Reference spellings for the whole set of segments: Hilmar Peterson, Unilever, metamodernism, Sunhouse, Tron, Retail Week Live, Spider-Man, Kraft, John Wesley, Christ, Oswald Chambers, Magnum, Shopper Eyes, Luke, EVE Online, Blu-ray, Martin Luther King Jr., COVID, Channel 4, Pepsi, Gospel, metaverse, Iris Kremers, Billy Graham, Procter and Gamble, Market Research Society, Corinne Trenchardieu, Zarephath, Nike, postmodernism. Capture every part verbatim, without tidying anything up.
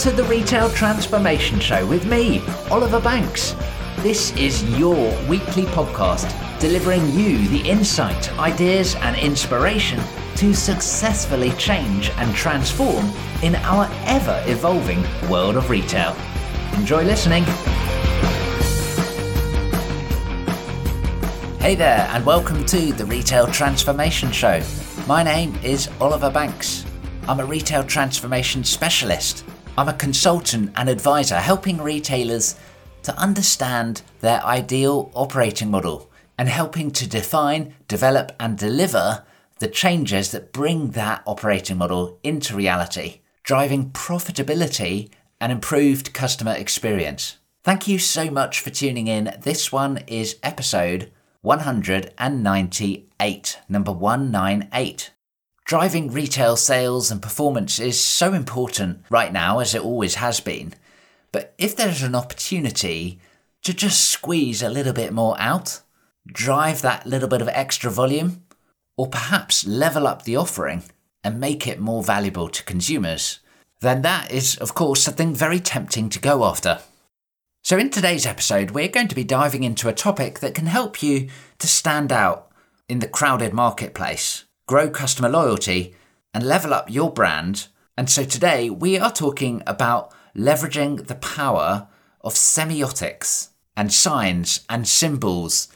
to the Retail Transformation Show with me, Oliver Banks. This is your weekly podcast, delivering you the insight, ideas and inspiration to successfully change and transform in our ever-evolving world of retail. Enjoy listening. Hey there, and welcome to the Retail Transformation Show. My name is Oliver Banks. I'm a retail transformation specialist. I'm a consultant and advisor helping retailers to understand their ideal operating model and helping to define, develop and deliver the changes that bring that operating model into reality, driving profitability and improved customer experience. Thank you so much for tuning in. This one is episode one ninety-eight, number one ninety-eight. Driving retail sales and performance is so important right now, as it always has been. But if there's an opportunity to just squeeze a little bit more out, drive that little bit of extra volume, or perhaps level up the offering and make it more valuable to consumers, then that is, of course, something very tempting to go after. So in today's episode, we're going to be diving into a topic that can help you to stand out in the crowded marketplace, grow customer loyalty, and level up your brand. And so today we are talking about leveraging the power of semiotics and signs and symbols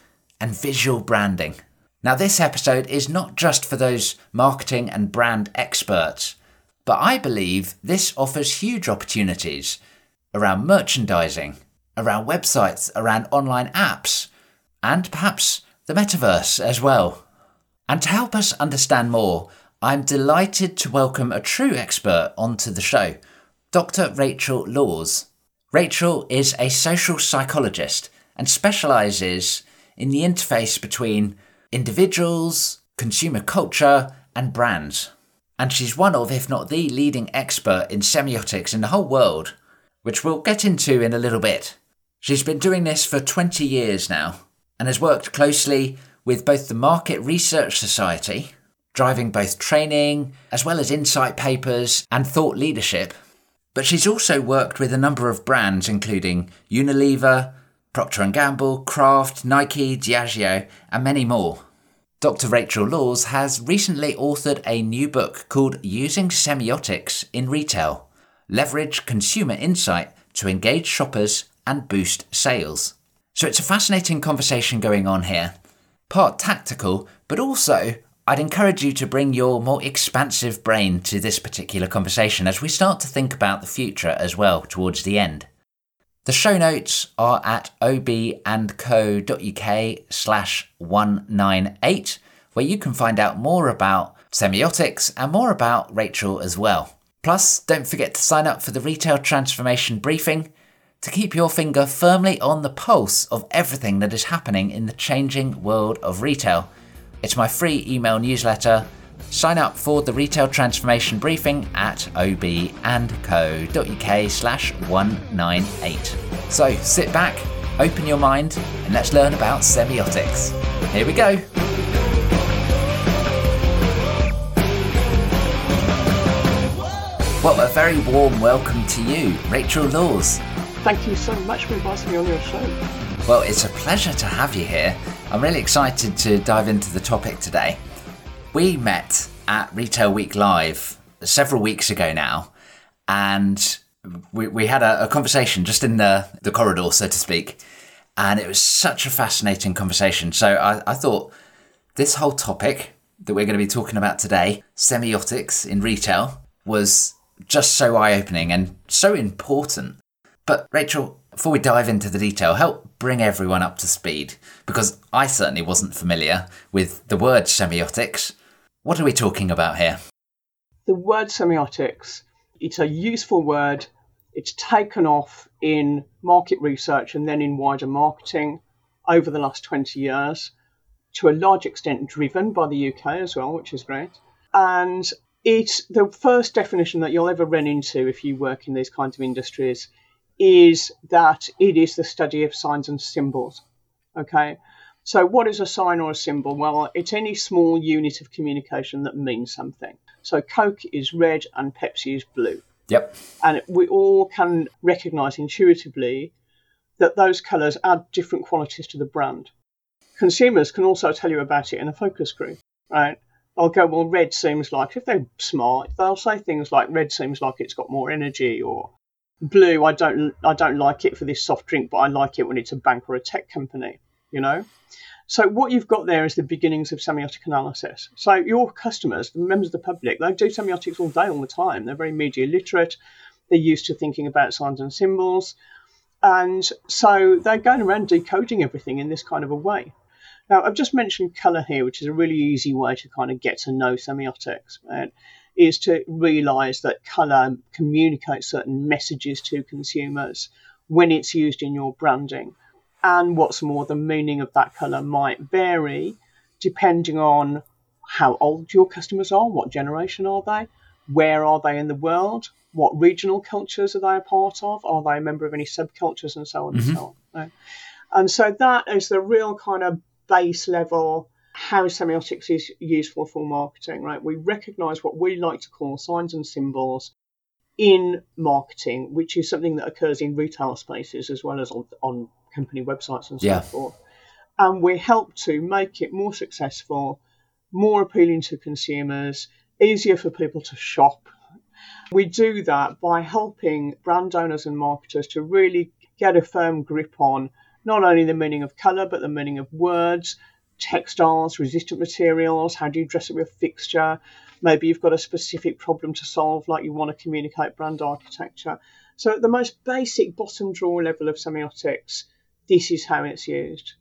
and visual branding. Now, this episode is not just for those marketing and brand experts, but I believe this offers huge opportunities around merchandising, around websites, around online apps, and perhaps the metaverse as well. And to help us understand more, I'm delighted to welcome a true expert onto the show, Doctor Rachel Laws. Rachel is a social psychologist and specialises in the interface between individuals, consumer culture, and brands. And she's one of, if not the leading expert in semiotics in the whole world, which we'll get into in a little bit. She's been doing this for twenty years now and has worked closely with both the Market Research Society, driving both training as well as insight papers and thought leadership. But she's also worked with a number of brands, including Unilever, Procter and Gamble, Kraft, Nike, Diageo, and many more. Doctor Rachel Laws has recently authored a new book called Using Semiotics in Retail, Leverage Consumer Insight to Engage Shoppers and Boost Sales. So it's a fascinating conversation going on here, part tactical, but also I'd encourage you to bring your more expansive brain to this particular conversation as we start to think about the future as well towards the end. The show notes are at obandco dot u k slash one ninety-eight, where you can find out more about semiotics and more about Rachel as well. Plus, don't forget to sign up for the Retail Transformation Briefing to keep your finger firmly on the pulse of everything that is happening in the changing world of retail. It's my free email newsletter. Sign up for the Retail Transformation Briefing at obandco dot u k slash one ninety-eight. So sit back, open your mind, and let's learn about semiotics. Here we go. Well, a very warm welcome to you, Rachel Laws. Thank you so much for inviting me on your show. Well, it's a pleasure to have you here. I'm really excited to dive into the topic today. We met at Retail Week Live several weeks ago now, and we, we had a, a conversation just in the, the corridor, so to speak, and it was such a fascinating conversation. So I, I thought this whole topic that we're going to be talking about today, semiotics in retail, was just so eye-opening and so important. But Rachel, before we dive into the detail, help bring everyone up to speed, because I certainly wasn't familiar with the word semiotics. What are we talking about here? The word semiotics, it's a useful word. It's taken off in market research and then in wider marketing over the last twenty years, to a large extent driven by the U K as well, which is great. And it's the first definition that you'll ever run into if you work in these kinds of industries, is that it is the study of signs and symbols. Okay, so what is a sign or a symbol? Well, it's any small unit of communication that means something. So Coke is red and Pepsi is blue. Yep. And we all can recognise intuitively that those colours add different qualities to the brand. Consumers can also tell you about it in a focus group, right? I'll go, well, red seems like, if they're smart, they'll say things like, red seems like it's got more energy, or blue, I don't I don't like it for this soft drink, but I like it when it's a bank or a tech company, you know? So what you've got there is the beginnings of semiotic analysis. So your customers, the members of the public, they do semiotics all day, all the time. They're very media literate. They're used to thinking about signs and symbols. And so they're going around decoding everything in this kind of a way. Now, I've just mentioned colour here, which is a really easy way to kind of get to know semiotics, right? Is to realise that colour communicates certain messages to consumers when it's used in your branding. And what's more, the meaning of that colour might vary depending on how old your customers are, what generation are they, where are they in the world, what regional cultures are they a part of, are they a member of any subcultures, and so on mm-hmm. and so on. Right? And so that is the real kind of base level, how semiotics is useful for marketing, right? We recognise what we like to call signs and symbols in marketing, which is something that occurs in retail spaces as well as on, on company websites and so yeah. forth. And we help to make it more successful, more appealing to consumers, easier for people to shop. We do that by helping brand owners and marketers to really get a firm grip on not only the meaning of colour, but the meaning of words, textiles, resistant materials, how do you dress up your fixture? Maybe you've got a specific problem to solve, like you want to communicate brand architecture. So at the most basic bottom drawer level of semiotics, this is how it's used.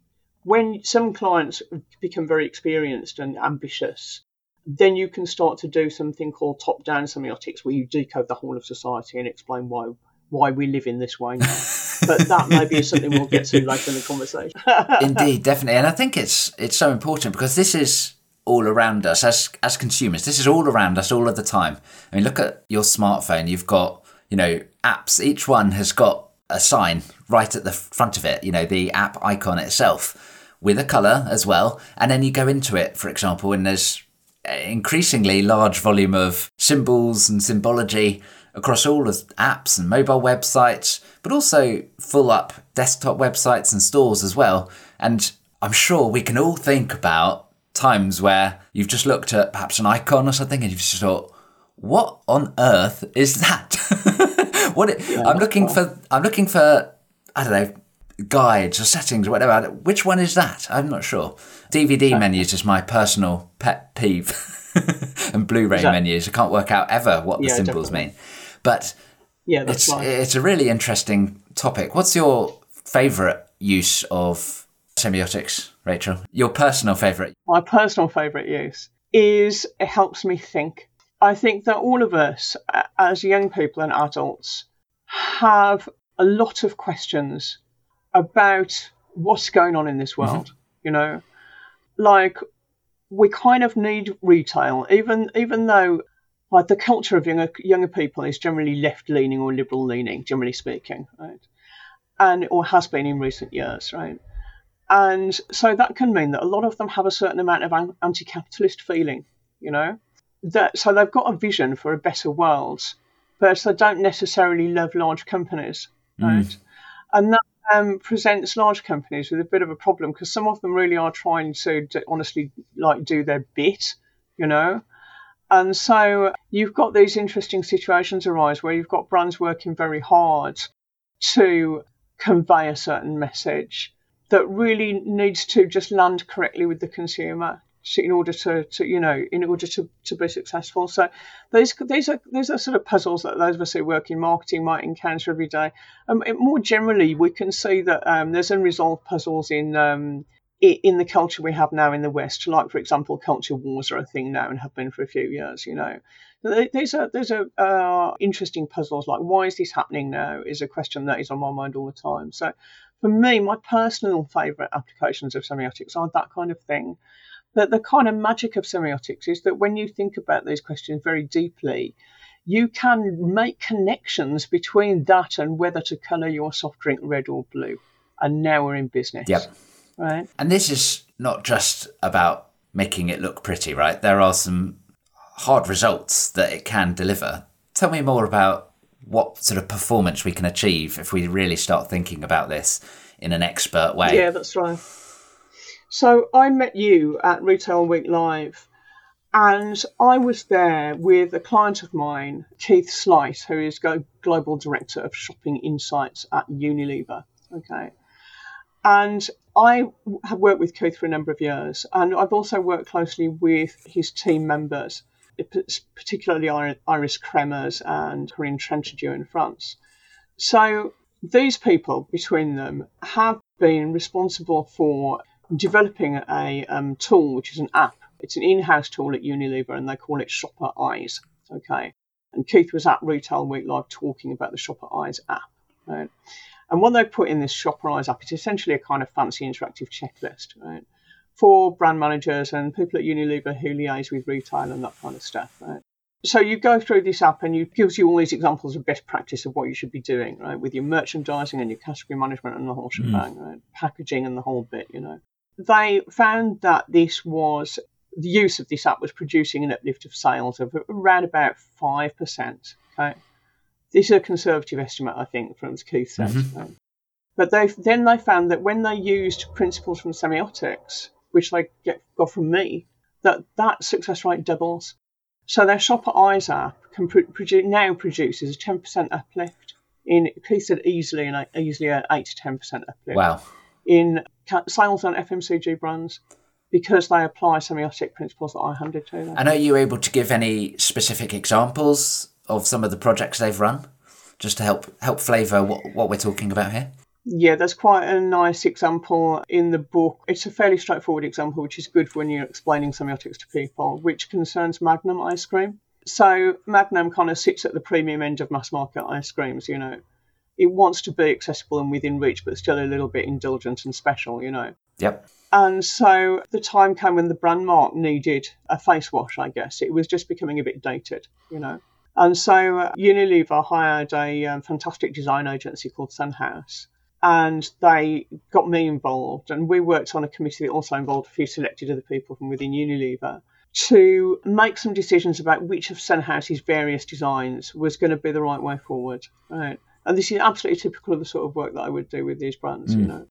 When some clients become very experienced and ambitious, then you can start to do something called top-down semiotics, where you decode the whole of society and explain why why we live in this way now. But that maybe is something we'll get to later in the conversation. Indeed, definitely. And I think it's it's so important because this is all around us as as consumers. This is all around us all of the time. I mean, look at your smartphone. You've got, you know, apps. Each one has got a sign right at the front of it, you know, the app icon itself with a colour as well. And then you go into it, for example, and there's increasingly large volume of symbols and symbology across all of apps and mobile websites, but also full up desktop websites and stores as well. And I'm sure we can all think about times where you've just looked at perhaps an icon or something and you've just thought, what on earth is that? What it, yeah, I'm looking cool. for, I'm looking for, I don't know, guides or settings or whatever. Which one is that? I'm not sure. D V D okay. menus is my personal pet peeve. And Blu-ray that- menus. I can't work out ever what the yeah, symbols definitely. mean. But yeah, that's it's, right. it's a really interesting topic. What's your favourite use of semiotics, Rachel? Your personal favourite? My personal favourite use is it helps me think. I think that all of us as young people and adults have a lot of questions about what's going on in this world, mm-hmm. you know? Like, we kind of need retail, even even though like the culture of younger younger people is generally left-leaning or liberal-leaning, generally speaking, right? And or has been in recent years, right? And so that can mean that a lot of them have a certain amount of anti-capitalist feeling, you know? That so they've got a vision for a better world, but they don't necessarily love large companies, right? Mm. And that Um, presents large companies with a bit of a problem because some of them really are trying to, to honestly like do their bit, you know. And so you've got these interesting situations arise where you've got brands working very hard to convey a certain message that really needs to just land correctly with the consumer in order to, to you know, in order to, to be successful. So these these are these are sort of puzzles that those of us who work in marketing might encounter every day. Um, it, more generally, we can see that um, there's unresolved puzzles in um in the culture we have now in the West. Like, for example, culture wars are a thing now and have been for a few years. You know, these are these are uh, interesting puzzles. Like, why is this happening now? Is a question that is on my mind all the time. So, for me, my personal favourite applications of semiotics are that kind of thing. That the kind of magic of semiotics is that when you think about these questions very deeply, you can make connections between that and whether to colour your soft drink red or blue. And now we're in business. Yep. Right. And this is not just about making it look pretty, right? There are some hard results that it can deliver. Tell me more about what sort of performance we can achieve if we really start thinking about this in an expert way. Yeah, that's right. So I met you at Retail Week Live, and I was there with a client of mine, Keith Slice, who is Global Director of Shopping Insights at Unilever. Okay. And I have worked with Keith for a number of years, and I've also worked closely with his team members, particularly Iris Kremers and Corinne Trenchardieu in France. So these people, between them, have been responsible for developing a um, tool, which is an app. It's an in-house tool at Unilever, and they call it Shopper Eyes. Okay, and Keith was at Retail Week Live talking about the Shopper Eyes app. Right? And what they put in this Shopper Eyes app is essentially a kind of fancy interactive checklist, right, for brand managers and people at Unilever who liaise with retail and that kind of stuff. Right? So you go through this app and it gives you all these examples of best practice of what you should be doing, right, with your merchandising and your category management and the whole shebang, mm. right, packaging and the whole bit, you know. They found that this was, the use of this app was producing an uplift of sales of around about five percent. Okay? This is a conservative estimate, I think, from as Keith said. Mm-hmm. Right? But they then they found that when they used principles from semiotics, which they get, got from me, that that success rate doubles. So their Shopper Eyes app can pro- produ- now produces a ten percent uplift in, Keith said, easily, like, easily an eight to ten percent uplift. Wow. In sales on F M C G brands, because they apply semiotic principles that I handed to them. And are you able to give any specific examples of some of the projects they've run, just to help help flavour what, what we're talking about here? Yeah, there's quite a nice example in the book. It's a fairly straightforward example, which is good when you're explaining semiotics to people, which concerns Magnum ice cream. So Magnum kind of sits at the premium end of mass market ice creams, you know. It wants to be accessible and within reach, but still a little bit indulgent and special, you know. Yep. And so the time came when the brand mark needed a face wash, I guess. It was just becoming a bit dated, you know. And so Unilever hired a um, fantastic design agency called Sunhouse, and they got me involved. And we worked on a committee that also involved a few selected other people from within Unilever to make some decisions about which of Sunhouse's various designs was going to be the right way forward, right? And this is absolutely typical of the sort of work that I would do with these brands, mm. you know.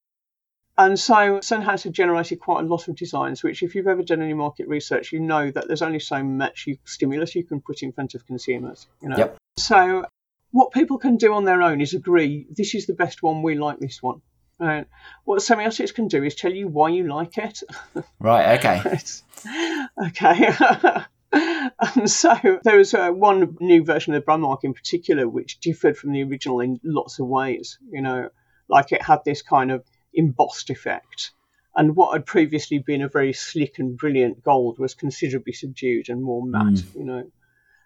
And so Sunhouse have generated quite a lot of designs, which if you've ever done any market research, you know that there's only so much you, stimulus you can put in front of consumers, you know. Yep. So what people can do on their own is agree, this is the best one, we like this one. Right. What semiotics can do is tell you why you like it. Right, okay. okay. And so there was uh, one new version of the brand mark in particular which differed from the original in lots of ways, you know, like it had this kind of embossed effect. And what had previously been a very slick and brilliant gold was considerably subdued and more matte, mm. you know.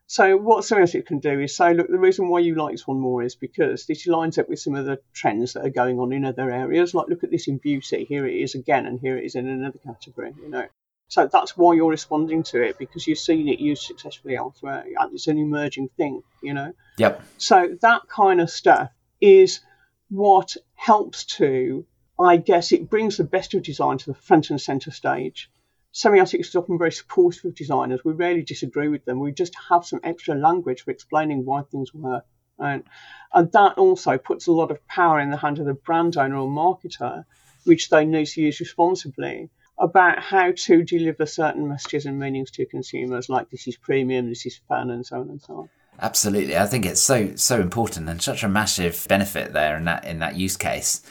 So what semiotics can do is say, look, the reason why you like this one more is because this lines up with some of the trends that are going on in other areas. Like, look at this in beauty. Here it is again, and here it is in another category, you know. So that's why you're responding to it, because you've seen it used successfully elsewhere. It's an emerging thing, you know? Yep. So that kind of stuff is what helps to, I guess, it brings the best of design to the front and centre stage. Semiotics is often very supportive of designers. We rarely disagree with them. We just have some extra language for explaining why things work. Right? And that also puts a lot of power in the hand of the brand owner or marketer, which they need to use responsibly, about how to deliver certain messages and meanings to consumers, like this is premium, this is fun, and so on and so on. Absolutely. I think it's so so important and such a massive benefit there in that in that use case.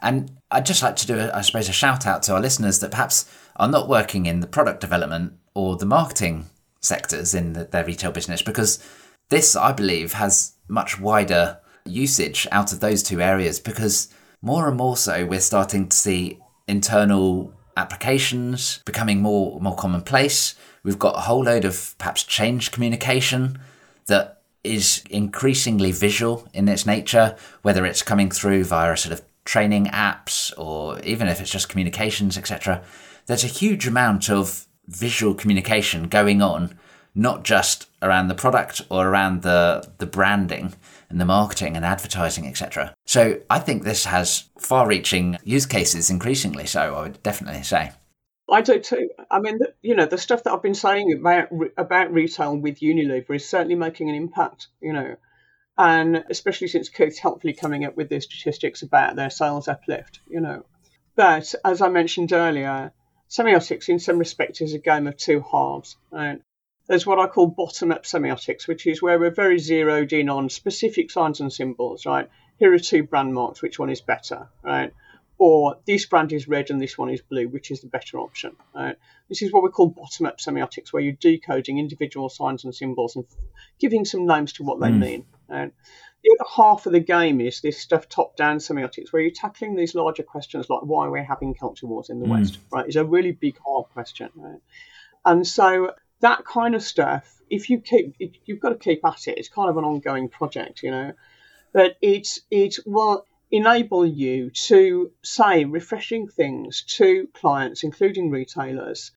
And I'd just like to do, I suppose, a shout out to our listeners that perhaps are not working in the product development or the marketing sectors in the, their retail business, because this, I believe, has much wider usage out of those two areas, because more and more so we're starting to see internal applications becoming more more commonplace. We've got a whole load of perhaps change communication that is increasingly visual in its nature, whether it's coming through via a sort of training apps or even if it's just communications, et cetera. There's a huge amount of visual communication going on, not just around the product or around the the branding and the marketing and advertising, et cetera. So I think this has far-reaching use cases increasingly so, I would definitely say. I do too. I mean, the, you know, the stuff that I've been saying about about retail with Unilever is certainly making an impact, you know. And especially since Coke's helpfully coming up with their statistics about their sales uplift, you know. But as I mentioned earlier, semiotics in some respects is a game of two halves. Right? There's what I call bottom-up semiotics, which is where we're very zeroed in on specific signs and symbols, right? Here are two brand marks, which one is better, right? Or this brand is red and this one is blue, which is the better option, right? This is what we call bottom-up semiotics, where you're decoding individual signs and symbols and giving some names to what they mm. mean. Right? The other half of the game is this stuff, top-down semiotics, where you're tackling these larger questions like why we're having culture wars in the mm. West, right? It's a really big, hard question, right? And so that kind of stuff, if you keep, you've got to keep at it. It's kind of an ongoing project, you know. But it's it will enable you to say refreshing things to clients, including retailers,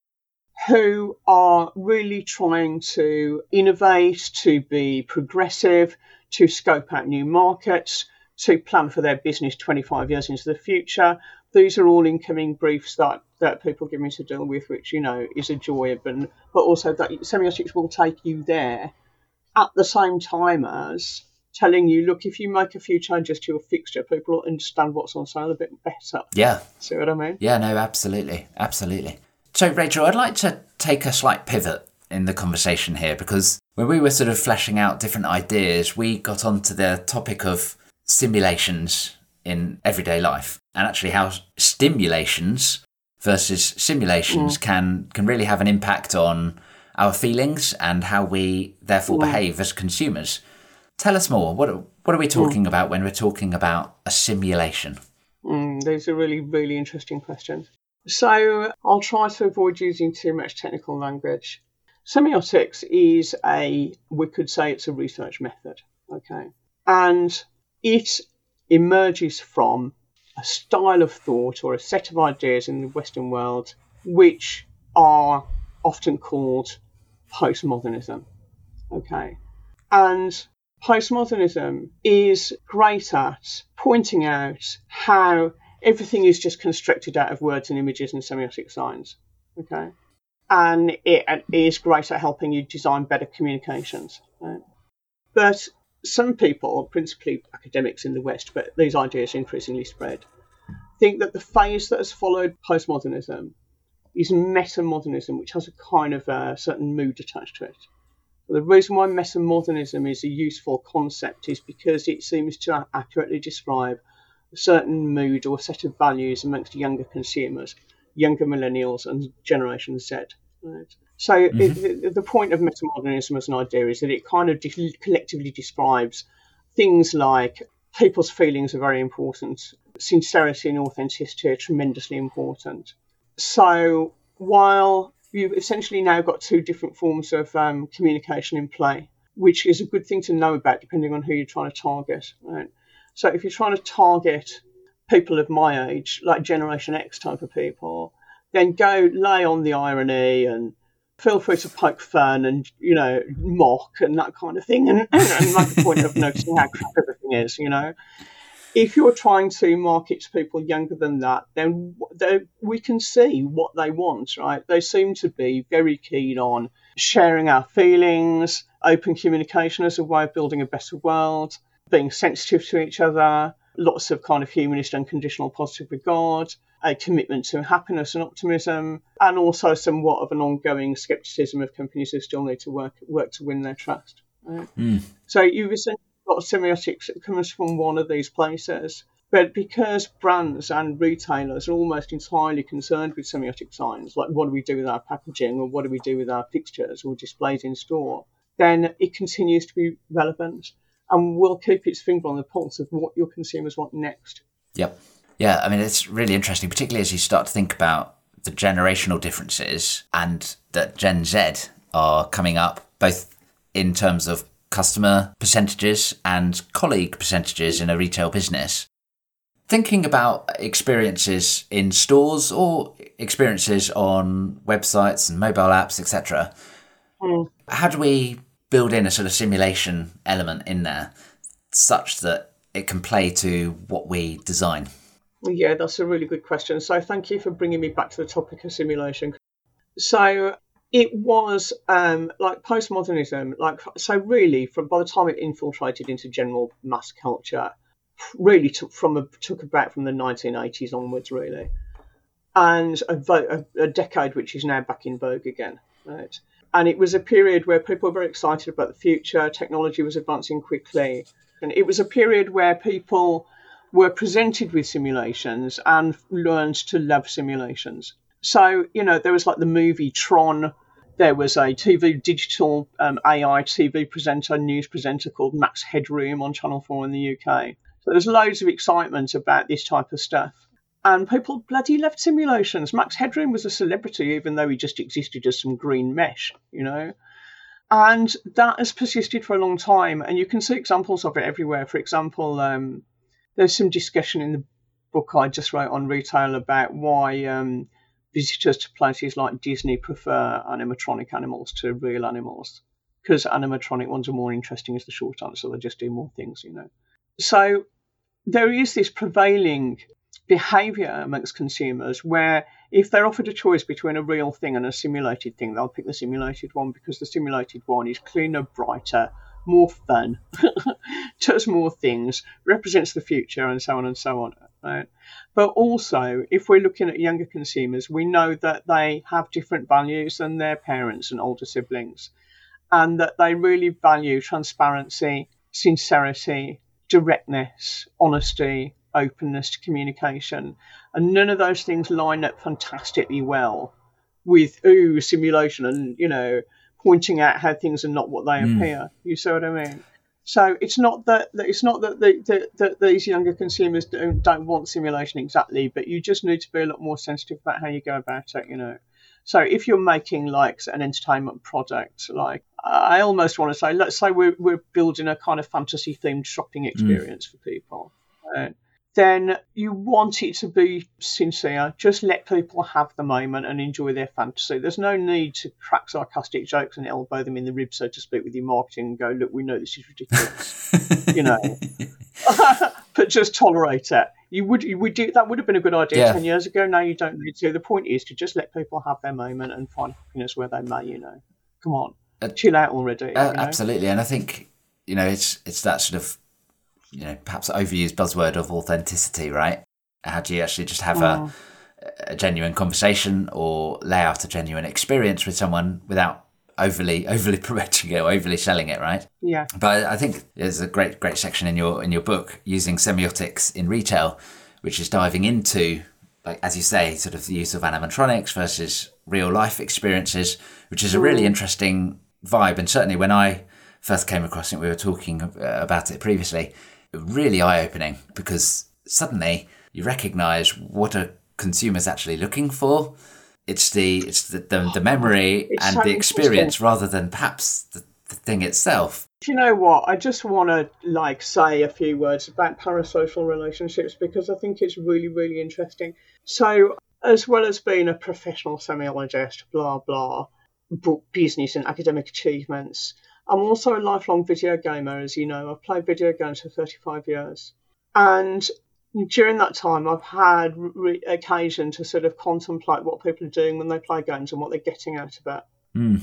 who are really trying to innovate, to be progressive, to scope out new markets, to plan for their business twenty-five years into the future. These are all incoming briefs that, that people give me to deal with, which, you know, is a joy. But, but also that semiotics will take you there at the same time as telling you, look, if you make a few changes to your fixture, people will understand what's on sale a bit better. Yeah. See what I mean? Yeah, no, absolutely. Absolutely. So, Rachel, I'd like to take a slight pivot in the conversation here, because when we were sort of fleshing out different ideas, we got onto the topic of simulations in everyday life, and actually how stimulations versus simulations mm. can can really have an impact on our feelings and how we therefore mm. behave as consumers. Tell us more. What what are we talking mm. about when we're talking about a simulation? Mm, those are really, really interesting questions. So I'll try to avoid using too much technical language. Semiotics is a, we could say it's a research method, okay? And it emerges from a style of thought or a set of ideas in the Western world, which are often called postmodernism, okay? And postmodernism is great at pointing out how everything is just constructed out of words and images and semiotic signs, okay? And it is great at helping you design better communications. Right? But some people, principally academics in the West, but these ideas increasingly spread, think that the phase that has followed postmodernism is metamodernism, which has a kind of a certain mood attached to it. The reason why metamodernism is a useful concept is because it seems to accurately describe a certain mood or set of values amongst younger consumers, younger millennials and Generation Z. Right? So mm-hmm. it, the, the point of metamodernism as an idea is that it kind of de- collectively describes things like people's feelings are very important, sincerity and authenticity are tremendously important. So while you've essentially now got two different forms of um, communication in play, which is a good thing to know about depending on who you're trying to target. Right? So if you're trying to target people of my age, like Generation X type of people, then go lay on the irony and feel free to poke fun and, you know, mock and that kind of thing. And, and make a point of noticing how crap everything is, you know. If you're trying to market to people younger than that, then they, we can see what they want, right? They seem to be very keen on sharing our feelings, open communication as a way of building a better world, being sensitive to each other, lots of kind of humanist, unconditional positive regard, a commitment to happiness and optimism, and also somewhat of an ongoing scepticism of companies who still need to work work to win their trust. Right? Mm. So you've essentially got semiotics that comes from one of these places. But because brands and retailers are almost entirely concerned with semiotic signs, like what do we do with our packaging or what do we do with our fixtures or displays in store, then it continues to be relevant and will keep its finger on the pulse of what your consumers want next. Yep. Yeah, I mean, it's really interesting, particularly as you start to think about the generational differences and that Gen Z are coming up, both in terms of customer percentages and colleague percentages in a retail business. Thinking about experiences in stores or experiences on websites and mobile apps, et cetera, mm. how do we build in a sort of simulation element in there such that it can play to what we design? Yeah, that's a really good question. So thank you for bringing me back to the topic of simulation. So it was um, like postmodernism. Like so, really, from by the time it infiltrated into general mass culture, really took from a, took about from the nineteen eighties onwards, really, and a, vo- a, a decade which is now back in vogue again. Right, and it was a period where people were very excited about the future. Technology was advancing quickly, and it was a period where people were presented with simulations and learned to love simulations. So, you know, there was like the movie Tron. There was a T V digital um, A I T V presenter, news presenter called Max Headroom on Channel four in the U K. So there's loads of excitement about this type of stuff. And people bloody loved simulations. Max Headroom was a celebrity, even though he just existed as some green mesh, you know. And that has persisted for a long time. And you can see examples of it everywhere. For example, um, there's some discussion in the book I just wrote on retail about why... Um, visitors to places like Disney prefer animatronic animals to real animals because animatronic ones are more interesting is the short answer. They just do more things, you know. So there is this prevailing behaviour amongst consumers where if they're offered a choice between a real thing and a simulated thing, they'll pick the simulated one because the simulated one is cleaner, brighter, more fun, does more things, represents the future and so on and so on. Right? But also, if we're looking at younger consumers, we know that they have different values than their parents and older siblings, and that they really value transparency, sincerity, directness, honesty, openness to communication. And none of those things line up fantastically well with, ooh, simulation and, you know, pointing out how things are not what they mm. appear. You see what I mean? So it's not that it's not that, the, the, that these younger consumers don't, don't want simulation exactly, but you just need to be a lot more sensitive about how you go about it, you know. So if you're making like an entertainment product, like I almost want to say, let's say we're we're building a kind of fantasy themed shopping experience mm. for people, right? Then you want it to be sincere. Just let people have the moment and enjoy their fantasy. There's no need to crack sarcastic jokes and elbow them in the rib, so to speak, with your marketing and go, look, we know this is ridiculous, you know, but just tolerate it. You would, you would do, that would have been a good idea yeah. ten years ago. Now you don't need to. The point is to just let people have their moment and find happiness where they may, you know. Come on, uh, chill out already. Uh, you know? Absolutely. And I think, you know, it's it's that sort of, you know, perhaps overused buzzword of authenticity, right? How do you actually just have mm. a, a genuine conversation or lay out a genuine experience with someone without overly overly promoting it or overly selling it, right? Yeah. But I think there's a great great section in your in your book, Using Semiotics in Retail, which is diving into, like as you say, sort of the use of animatronics versus real life experiences, which is a really interesting vibe. And certainly when I first came across it, we were talking about it previously, really eye-opening, because suddenly you recognise what a consumer's actually looking for. It's the it's the the, the memory it's and so the experience rather than perhaps the, the thing itself. Do you know what? I just want to like say a few words about parasocial relationships because I think it's really, really interesting. So as well as being a professional semiologist, blah, blah, book business and academic achievements, I'm also a lifelong video gamer, as you know. I've played video games for thirty-five years. And during that time, I've had re- occasion to sort of contemplate what people are doing when they play games and what they're getting out of it. Mm.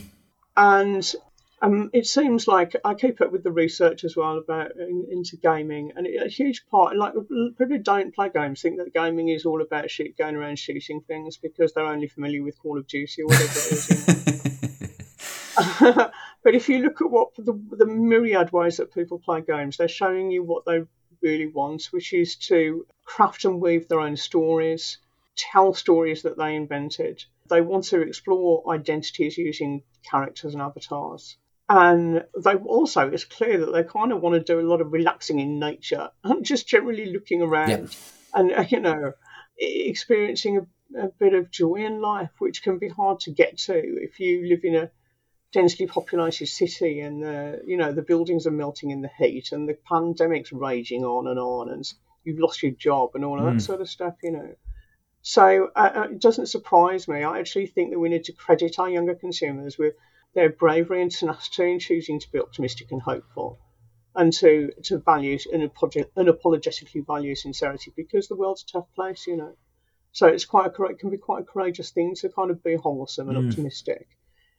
And um, it seems like I keep up with the research as well about in, into gaming. And it, a huge part, like people who don't play games think that gaming is all about shoot, going around shooting things because they're only familiar with Call of Duty or whatever it is. But if you look at what the, the myriad ways that people play games, they're showing you what they really want, which is to craft and weave their own stories, tell stories that they invented. They want to explore identities using characters and avatars. And they also, it's clear that they kind of want to do a lot of relaxing in nature and just generally looking around yep. and, you know, experiencing a, a bit of joy in life, which can be hard to get to if you live in a densely populated city and the you know the buildings are melting in the heat and the pandemic's raging on and on and you've lost your job and all of that mm. sort of stuff, you know. So uh, it doesn't surprise me. I actually think that we need to credit our younger consumers with their bravery and tenacity in choosing to be optimistic and hopeful and to to value and unapologetically value sincerity because the world's a tough place, you know. So it's quite a, it can be quite a courageous thing to kind of be wholesome and mm. optimistic.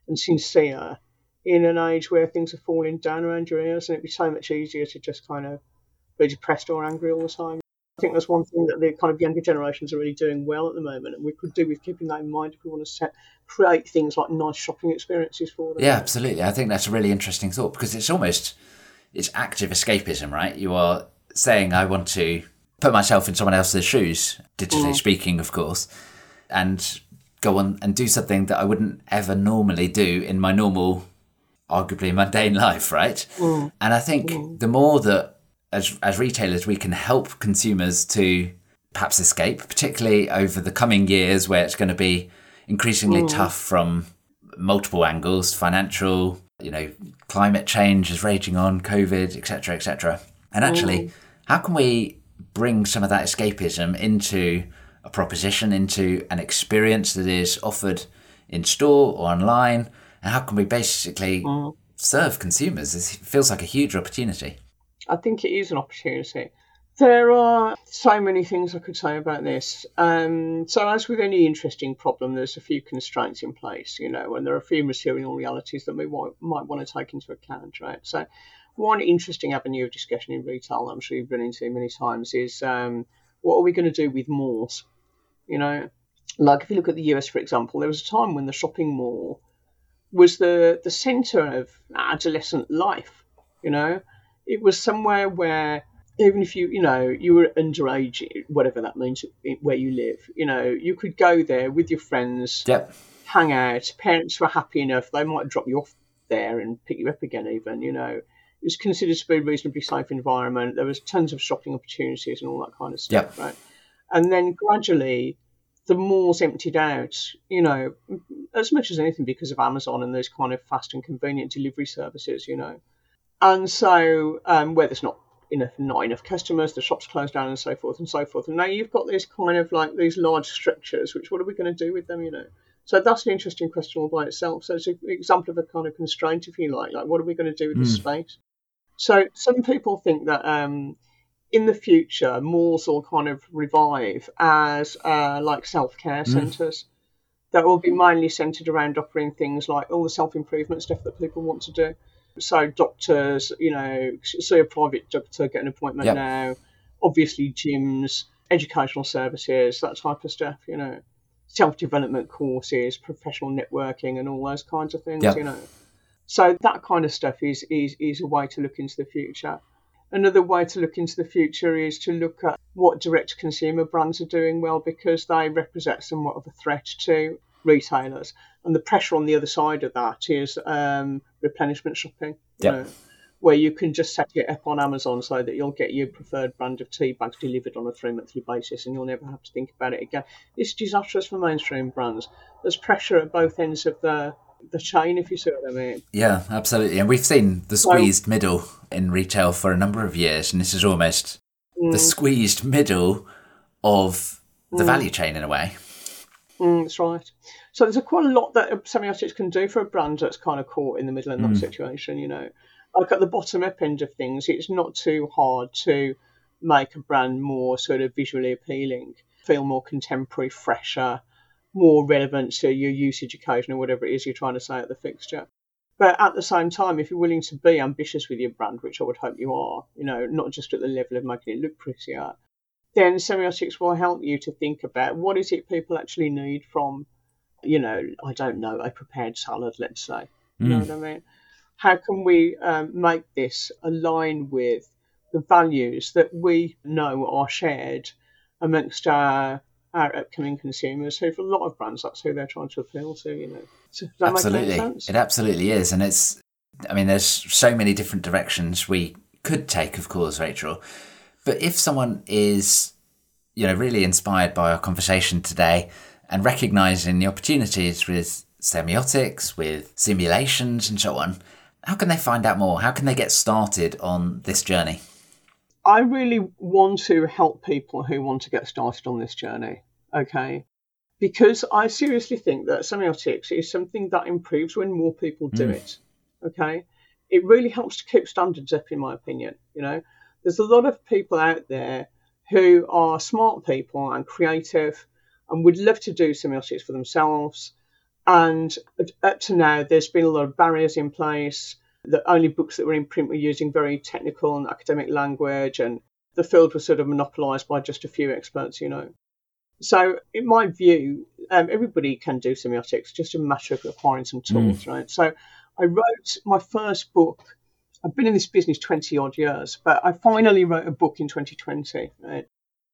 and sincere in an age where things are falling down around your ears, and it'd be so much easier to just kind of be depressed or angry all the time. I think that's one thing that the kind of younger generations are really doing well at the moment, and we could do with keeping that in mind if we want to set, create things like nice shopping experiences for them. Yeah, absolutely. I think that's a really interesting thought, because it's almost, it's active escapism, right? You are saying, I want to put myself in someone else's shoes, digitally yeah. speaking, of course, and go on and do something that I wouldn't ever normally do in my normal, arguably mundane life, right? Yeah. And I think yeah. the more that, As, as retailers, we can help consumers to perhaps escape, particularly over the coming years where it's going to be increasingly mm. tough from multiple angles, financial, you know, climate change is raging on, COVID, et cetera, et cetera. And actually, mm. how can we bring some of that escapism into a proposition, into an experience that is offered in store or online? And how can we basically mm. serve consumers? It feels like a huge opportunity. I think it is an opportunity. There are so many things I could say about this. Um, so as with any interesting problem, there's a few constraints in place, you know, and there are a few material realities that we w- might want to take into account, right? So one interesting avenue of discussion in retail that I'm sure you've run into many times is um, what are we going to do with malls? You know, like if you look at the U S, for example, there was a time when the shopping mall was the, the centre of adolescent life, you know. It was somewhere where even if you, you know, you were underage, whatever that means, where you live, you know, you could go there with your friends, yep. hang out. Parents were happy enough. They might drop you off there and pick you up again even, you know. It was considered to be a reasonably safe environment. There was tons of shopping opportunities and all that kind of stuff, yep. right? And then gradually the malls emptied out, you know, as much as anything because of Amazon and those kind of fast and convenient delivery services, you know. And so um, where there's not enough, not enough customers, the shops closed down and so forth and so forth. And now you've got this kind of like these large structures, which what are we going to do with them, you know? So that's an interesting question all by itself. So it's an example of a kind of constraint, if you like, like what are we going to do with mm. this space? So some people think that um, in the future, malls will kind of revive as uh, like self-care mm. centres that will be mainly centred around offering things like all the self-improvement stuff that people want to do. So doctors, you know, see a private doctor, get an appointment yep. now, obviously gyms, educational services, that type of stuff, you know, self-development courses, professional networking and all those kinds of things, yep. you know. So that kind of stuff is, is, is a way to look into the future. Another way to look into the future is to look at what direct-to-consumer brands are doing well because they represent somewhat of a threat to retailers, and the pressure on the other side of that is um, replenishment shopping, yep. you know, where you can just set it up on Amazon so that you'll get your preferred brand of tea bags delivered on a three monthly basis, and you'll never have to think about it again. It's disastrous for mainstream brands. There's pressure at both ends of the the chain, if you see what I mean. Yeah, absolutely, and we've seen the squeezed so, middle in retail for a number of years, and this is almost mm, the squeezed middle of the mm, value chain in a way. Mm, that's right. So there's a, quite a lot that semiotics can do for a brand that's kind of caught in the middle in that mm. situation, you know. Like at the bottom up end of things, it's not too hard to make a brand more sort of visually appealing, feel more contemporary, fresher, more relevant to your usage occasion or whatever it is you're trying to say at the fixture. But at the same time, if you're willing to be ambitious with your brand, which I would hope you are, you know, not just at the level of making it look prettier, then semiotics will help you to think about what is it people actually need from, you know, I don't know, a prepared salad, let's say. You mm. know what I mean? How can we um, make this align with the values that we know are shared amongst our, our upcoming consumers? So for a lot of brands, that's who they're trying to appeal to, you know. So does that absolutely. Make sense? It absolutely is. And it's, I mean, there's so many different directions we could take, of course, Rachel. But if someone is, you know, really inspired by our conversation today and recognising the opportunities with semiotics, with simulations and so on, how can they find out more? How can they get started on this journey? I really want to help people who want to get started on this journey, okay? Because I seriously think that semiotics is something that improves when more people do mm. it, okay? It really helps to keep standards up, in my opinion, you know? There's a lot of people out there who are smart people and creative and would love to do semiotics for themselves And up to now, there's been a lot of barriers in place. The only books that were in print were using very technical and academic language, and the field was sort of monopolised by just a few experts, you know. So in my view, um, everybody can do semiotics, just a matter of acquiring some tools, mm. right? So I wrote my first book. I've been in this business twenty odd years, but I finally wrote a book in twenty twenty. Right?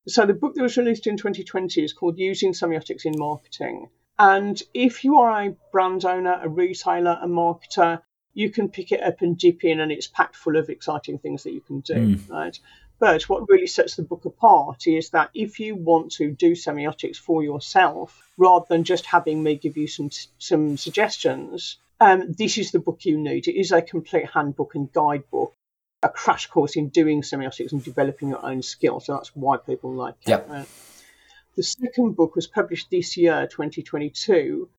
So the book that was released in twenty twenty is called Using Semiotics in Marketing. And if you are a brand owner, a retailer, a marketer, you can pick it up and dip in, and it's packed full of exciting things that you can do, mm. right? But what really sets the book apart is that if you want to do semiotics for yourself, rather than just having me give you some some suggestions, um, this is the book you need. It is a complete handbook and guidebook, a crash course in doing semiotics and developing your own skill. So that's why people like yep. it. Right? The second book was published this year, twenty twenty-two,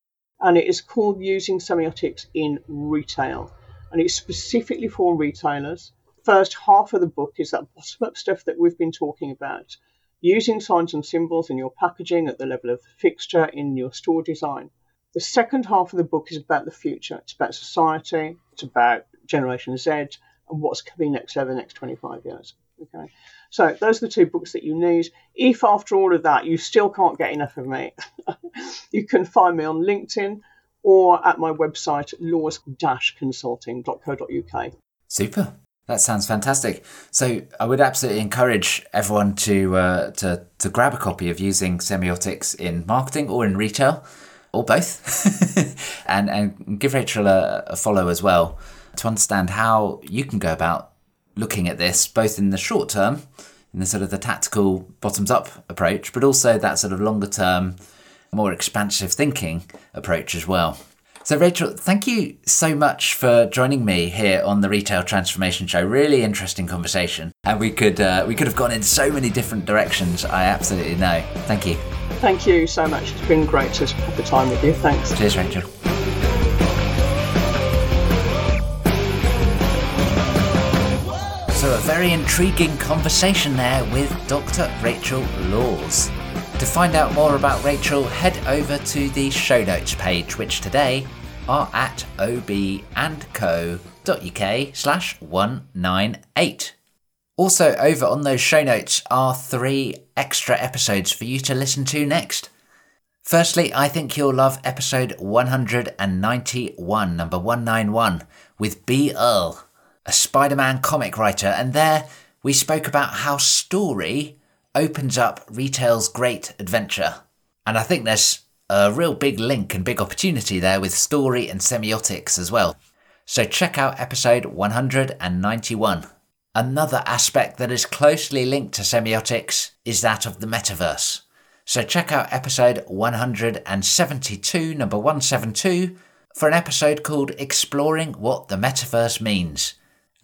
and it is called Using Semiotics in Retail. And it's specifically for retailers. First half of the book is that bottom-up stuff that we've been talking about, using signs and symbols in your packaging at the level of the fixture in your store design. The second half of the book is about the future. It's about society. It's about Generation Z and what's coming next over the next twenty-five years. Okay, so those are the two books that you need. If after all of that you still can't get enough of me, you can find me on LinkedIn or at my website, laws dash consulting dot co dot uk. Super. That sounds fantastic. So I would absolutely encourage everyone to uh, to to grab a copy of Using Semiotics in Marketing or in Retail, or both, and and give Rachel a, a follow as well to understand how you can go about looking at this, both in the short term, in the sort of the tactical bottoms-up approach, but also that sort of longer-term, more expansive thinking approach as well. So Rachel, thank you so much for joining me here on the Retail Transformation Show. Really interesting conversation. And we could uh, we could have gone in so many different directions, I absolutely know. Thank you. Thank you so much. It's been great to have the time with you. Thanks. Cheers, Rachel. So a very intriguing conversation there with Doctor Rachel Laws. To find out more about Rachel, head over to the show notes page, which today are at o b and co dot u k slash one ninety-eight. Also over on those show notes are three extra episodes for you to listen to next. Firstly, I think you'll love episode one ninety-one, number one ninety-one, with B. Earl, a Spider-Man comic writer, and there we spoke about how story opens up retail's great adventure. And I think there's a real big link and big opportunity there with story and semiotics as well. So check out episode one ninety-one. Another aspect that is closely linked to semiotics is that of the metaverse. So check out episode one seventy-two, number one seventy-two, for an episode called Exploring What the Metaverse Means.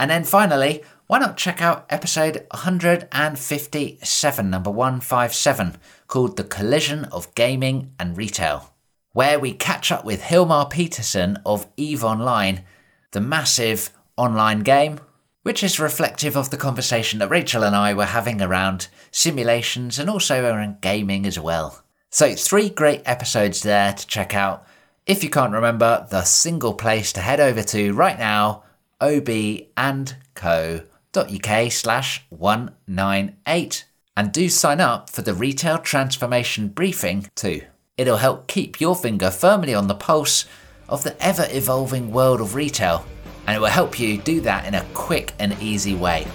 And then finally, why not check out episode one fifty-seven, number one fifty-seven, called The Collision of Gaming and Retail, where we catch up with Hilmar Peterson of EVE Online, the massive online game, which is reflective of the conversation that Rachel and I were having around simulations and also around gaming as well. So three great episodes there to check out. If you can't remember, the single place to head over to right now, o b and co dot u k slash one ninety-eight, and do sign up for the Retail Transformation Briefing too. It'll help keep your finger firmly on the pulse of the ever-evolving world of retail, and it will help you do that in a quick and easy way.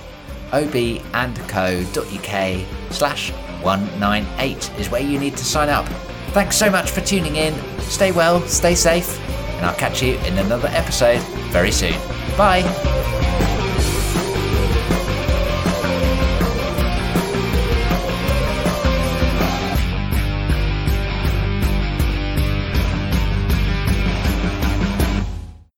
o b and co dot u k slash one ninety-eight is where you need to sign up. Thanks so much for tuning in. Stay well, stay safe, and I'll catch you in another episode very soon. Bye.